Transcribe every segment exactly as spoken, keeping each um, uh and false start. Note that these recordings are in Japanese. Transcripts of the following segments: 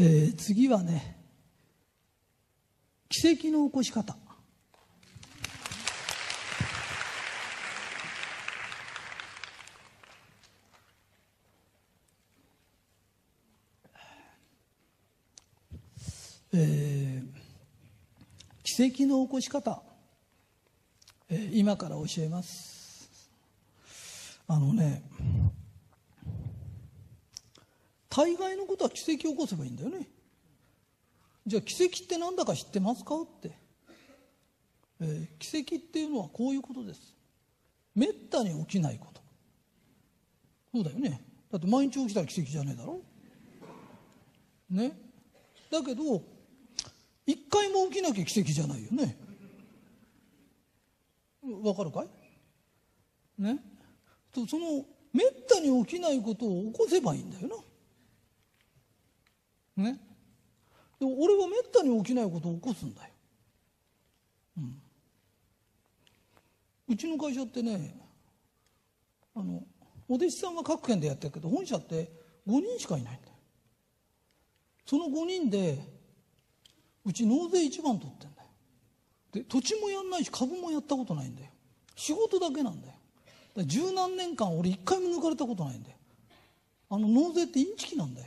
えー、次はね、奇跡の起こし方。えー、奇跡の起こし方、えー、今から教えます。あのね、大概のことは奇跡を起こせばいいんだよね。じゃあ奇跡って何だか知ってますかって、えー、奇跡っていうのはこういうことです。めったに起きないこと。そうだよね。だって毎日起きたら奇跡じゃねえだろ。ね。だけど一回も起きなきゃ奇跡じゃないよね。わかるかい？ね。とそのめったに起きないことを起こせばいいんだよな。ね。でも俺はめったに起きないことを起こすんだよ。うん。うちの会社ってね、あのお弟子さんは各県でやってるけど、本社ってごにんしかいないんだよ。そのごにんでうち納税一番取ってんだよ。で土地もやんないし株もやったことないんだよ。仕事だけなんだよ。だから十何年間俺一回も抜かれたことないんだよ。あの納税ってインチキなんだよ。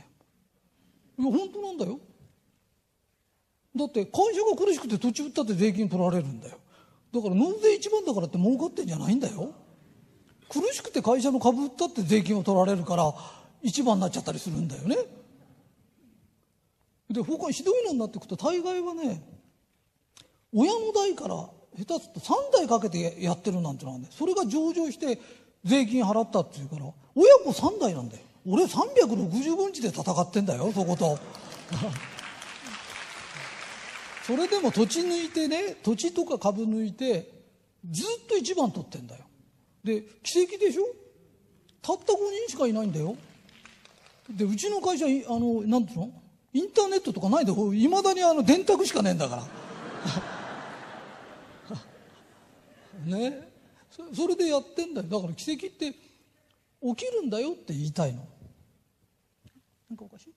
いや本当なんだよ。だって会社が苦しくて土地売ったって税金取られるんだよ。だから納税一番だからって儲かってんじゃないんだよ。苦しくて会社の株売ったって税金を取られるから一番になっちゃったりするんだよね。で他にひどいのになってくと、大概はね、親の代から下手するとさんだいかけてやってるなんてのはね、それが上場して税金払ったっていうから親子さんだいなんだよ。俺さんびゃくろくじゅうごにちで戦ってんだよ、そことそれでも土地抜いてね、土地とか株抜いてずっと一番取ってんだよ。で奇跡でしょ。たったごにんしかいないんだよ。でうちの会社、あのなんていうの、インターネットとかないで、いまだにあの電卓しかねえんだからね。そ、それでやってんだよ。だから奇跡って起きるんだよって言いたいの。なんかおかしい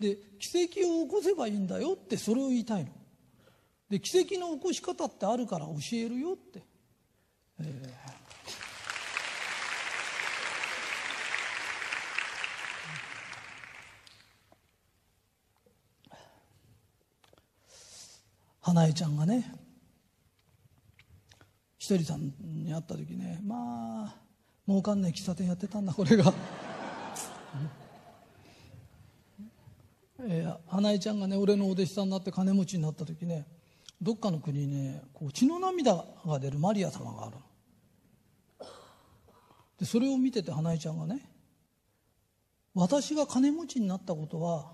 で、奇跡を起こせばいいんだよって、それを言いたいので、奇跡の起こし方ってあるから教えるよって、えー花江ちゃんがね、ひとりさんに会った時ね、まあ儲かんない喫茶店やってたんだこれが、えー、花江ちゃんがね、俺のお弟子さんになって金持ちになった時ね、どっかの国にね、こう血の涙が出るマリア様があるで、それを見てて花江ちゃんがね、私が金持ちになったことは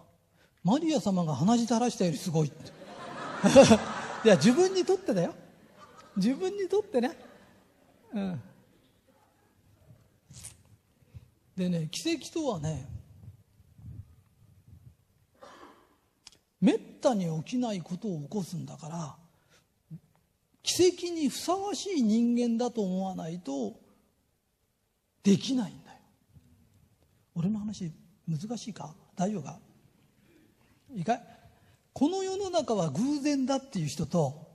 マリア様が鼻血垂らしたよりすごいっていや自分にとってだよ、自分にとってね、うん、でね、奇跡とはね、めったに起きないことを起こすんだから、奇跡にふさわしい人間だと思わないとできないんだよ。俺の話難しいか、大丈夫か、いいかい。この世の中は偶然だっていう人と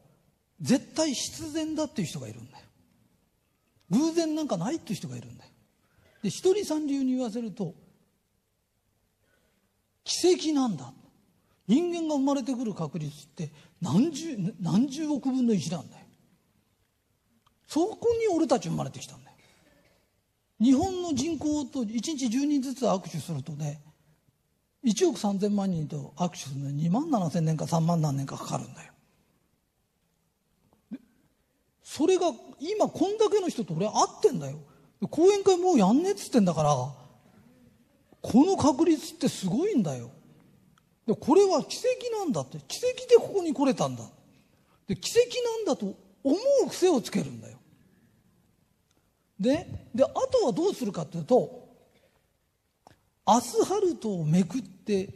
絶対必然だっていう人がいるんだよ。偶然なんかないっていう人がいるんだよ。で、一人三流に言わせると奇跡なんだ。人間が生まれてくる確率って何十、何十億分の一なんだよ。そこに俺たち生まれてきたんだよ。日本の人口といちにちじゅうにんずつ握手するとね、いちおくさんぜんまん人と握手するのににまんななせんねんかさんまん何年かかかるんだよ。それが今こんだけの人と俺会ってんだよ。講演会もうやんねえっつってんだから、この確率ってすごいんだよ。でこれは奇跡なんだって、奇跡でここに来れたんだ、で奇跡なんだと思う癖をつけるんだよ。 で, であとはどうするかっていうと、アスファルトをめくって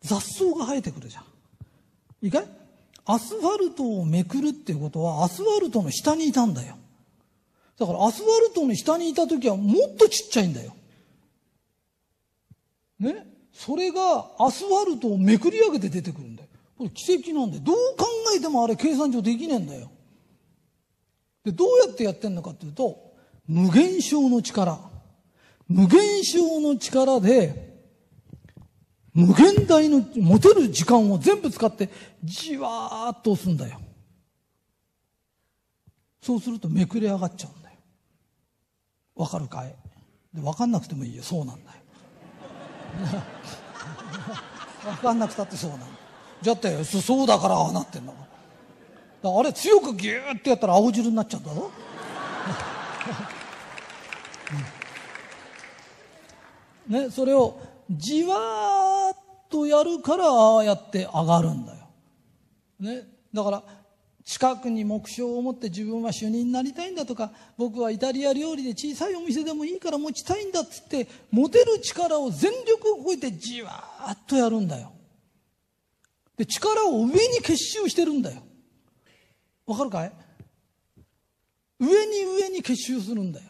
雑草が生えてくるじゃん。いいかい？アスファルトをめくるっていうことはアスファルトの下にいたんだよ。だからアスファルトの下にいた時はもっとちっちゃいんだよ。ね、それがアスファルトをめくり上げて出てくるんだよ。これ奇跡なんで、どう考えてもあれ計算上できねえんだよ。でどうやってやってんのかっていうと、無限小の力、無限小の力で無限大の持てる時間を全部使ってじわーっと押すんだよ。そうするとめくれ上がっちゃうんだよ。わかるかい？で分かんなくてもいいよ、そうなんだよ。分かんなくたってそうなんだよ。じゃってそそうだからああなってんの。だからあれ強くギューってやったら青汁になっちゃうんだろ。ね、それをじわーっとやるからああやって上がるんだよ。ね、だから近くに目標を持って、自分は主任になりたいんだとか、僕はイタリア料理で小さいお店でもいいから持ちたいんだっつって、持てる力を全力を超えてじわーっとやるんだよ。で力を上に結集してるんだよ。わかるかい？上に上に結集するんだよ。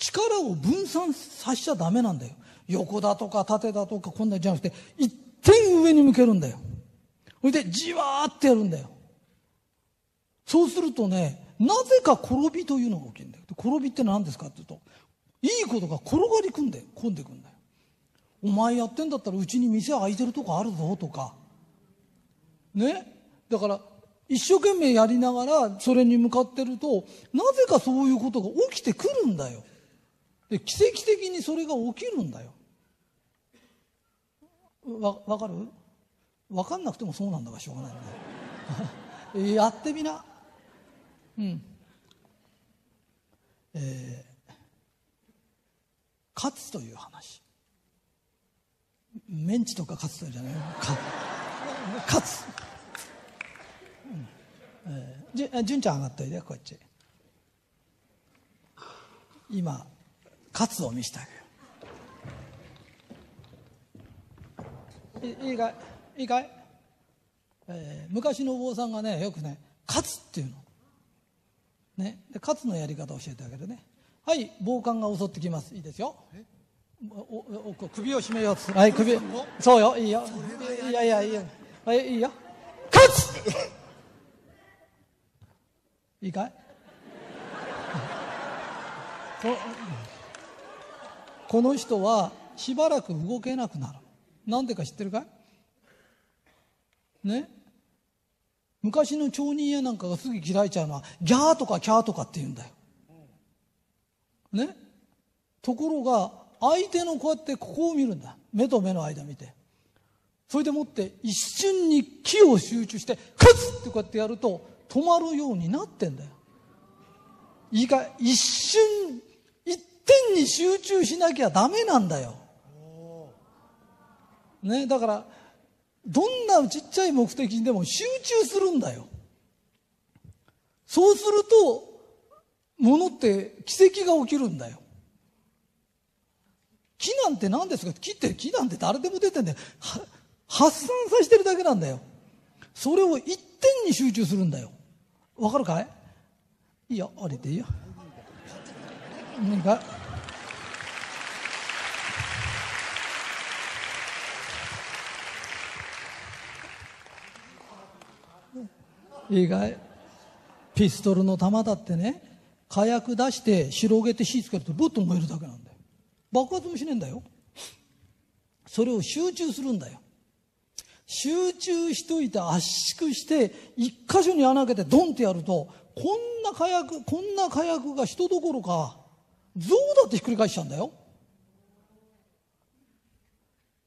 力を分散させちゃダメなんだよ。横だとか縦だとかこんなじゃなくて、一点上に向けるんだよ。それでじわーってやるんだよ。そうするとね、なぜか転びというのが起きるんだよ。転びって何ですかっていうと、いいことが転がり込んで込んでくんだよ。お前やってんだったらうちに店開いてるとこあるぞとかね。だから一生懸命やりながらそれに向かってると、なぜかそういうことが起きてくるんだよ。で奇跡的にそれが起きるんだよ。わ分かる？分かんなくてもそうなんだからしょうがないんだよ。やってみな。うん、えー、勝つという話。メンチとか勝つというじゃない。勝つ。うん、えー、じゅ、じゅんちゃん上がっといて、こっち。今勝つを見せてあげる。いいかい、いいかい、えー、昔のお坊さんがね、よくね、勝つっていうのね、で勝つのやり方を教えてあげるね。はい、暴漢が襲ってきます。いいですよ。おお首を絞めようとする。はい、首。そうよ、いいよ。いやいやいや、はい、いいよ。勝つ。いいかい。こ, この人はしばらく動けなくなる。なんでか知ってるかい？ね。昔の町人やなんかがすぐ嫌いちゃうのは、ギャーとかキャーとかって言うんだよ。ね。ところが、相手のこうやってここを見るんだ。目と目の間見て、それでもって一瞬に気を集中して勝つってこうやってやると止まるようになってんだよ。いいかい、一瞬一点に集中しなきゃダメなんだよ、ね、だからどんなちっちゃい目的にでも集中するんだよ。そうするとものって奇跡が起きるんだよ。木なんて何ですか？木って木なんて誰でも出てんだよ。発散させてるだけなんだよ。それを一点に集中するんだよ。わかるかい？いいよ、降りていいよ。何かいいかい？ピストルの弾だってね、火薬出して広げて火つけるとブッと燃えるだけなんだよ。爆発もしねえんだよ。それを集中するんだよ。集中しといて圧縮して一箇所に穴開けてドンってやると、こんな火薬こんな火薬が人どころか象だってひっくり返しちゃうんだよ。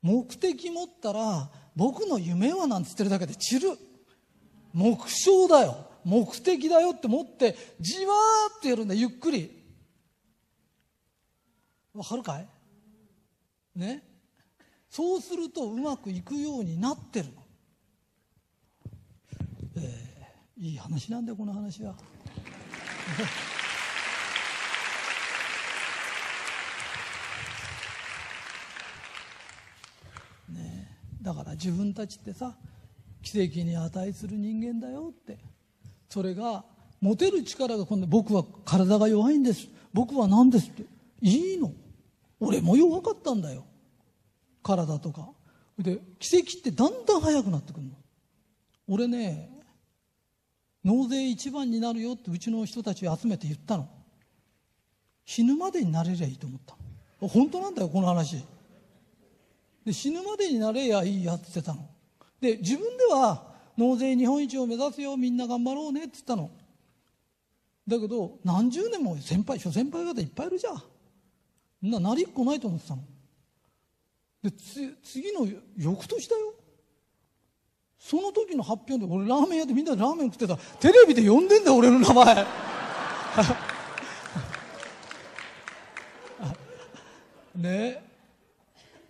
目的持ったら僕の夢はなんつってるだけで散る。目標だよ、目的だよって持ってじわーってやるんだよ、ゆっくり。わかるかい？ね、そうするとうまくいくようになってるの、えー、いい話なんだよこの話は。ね、だから自分たちってさ、奇跡に値する人間だよって。それが持てる力が今度、僕は体が弱いんです、僕は何ですっていいの、俺も弱かったんだよ。からだとかで、奇跡ってだんだん早くなってくるの。俺ね、納税一番になるよってうちの人たちを集めて言ったの。死ぬまでになれりゃいいと思った。本当なんだよこの話で、死ぬまでになれりゃいいやって言ってたので、自分では納税日本一を目指すよ、みんな頑張ろうねって言ったの。だけど何十年も先輩諸先輩方いっぱいいるじゃん。ななりっこないと思ってたので、つ次の翌年だよ、その時の発表で俺ラーメン屋でみんなでラーメン食ってたらテレビで呼んでんだ俺の名前ねえ、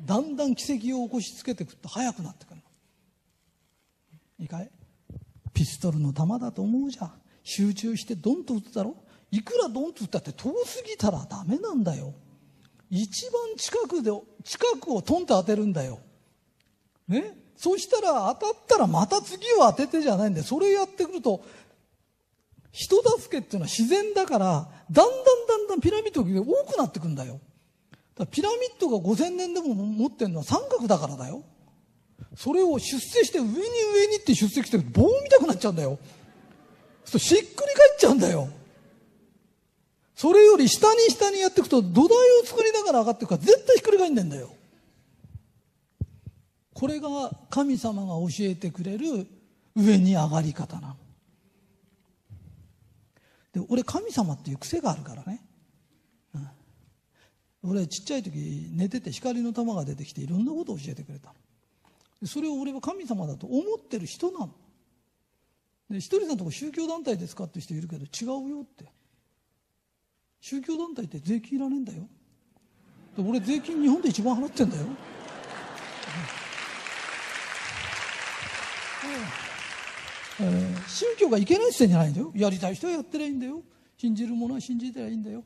だんだん奇跡を起こしつけてくって早くなってくる。いいかい、ピストルの弾だと思うじゃん。集中してドンと撃つだろ。いくらドンと撃ったって遠すぎたらダメなんだよ。一番近くで近くをトンと当てるんだよ、ね、そうしたら当たったらまた次を当ててじゃないんで、それやってくると人助けっていうのは自然だから、だんだんだんだんピラミッドが多くなってくんだよ。だからピラミッドがごせんねんでも持ってるのは三角だからだよ。それを出世して上に上にって出世してると棒みたくなっちゃうんだよ。そうしっくり返っちゃうんだよ。それより下に下にやっていくと土台を作りながら上がっていくから絶対ひっくり返んねんだよ。これが神様が教えてくれる上に上がり方なの。で、俺神様っていう癖があるからね、うん、俺ちっちゃい時寝てて光の玉が出てきていろんなことを教えてくれたの。それを俺は神様だと思ってる人なの。で、一人さんのとこ宗教団体ですかって人いるけど違うよって、宗教団体って税金いらねえんだよ。俺税金日本で一番払ってんだよ、うんうん、えー、宗教がいけないって言ってんじゃないんだよ。やりたい人はやってりゃいいんだよ。信じるものは信じてりゃいいんだよ。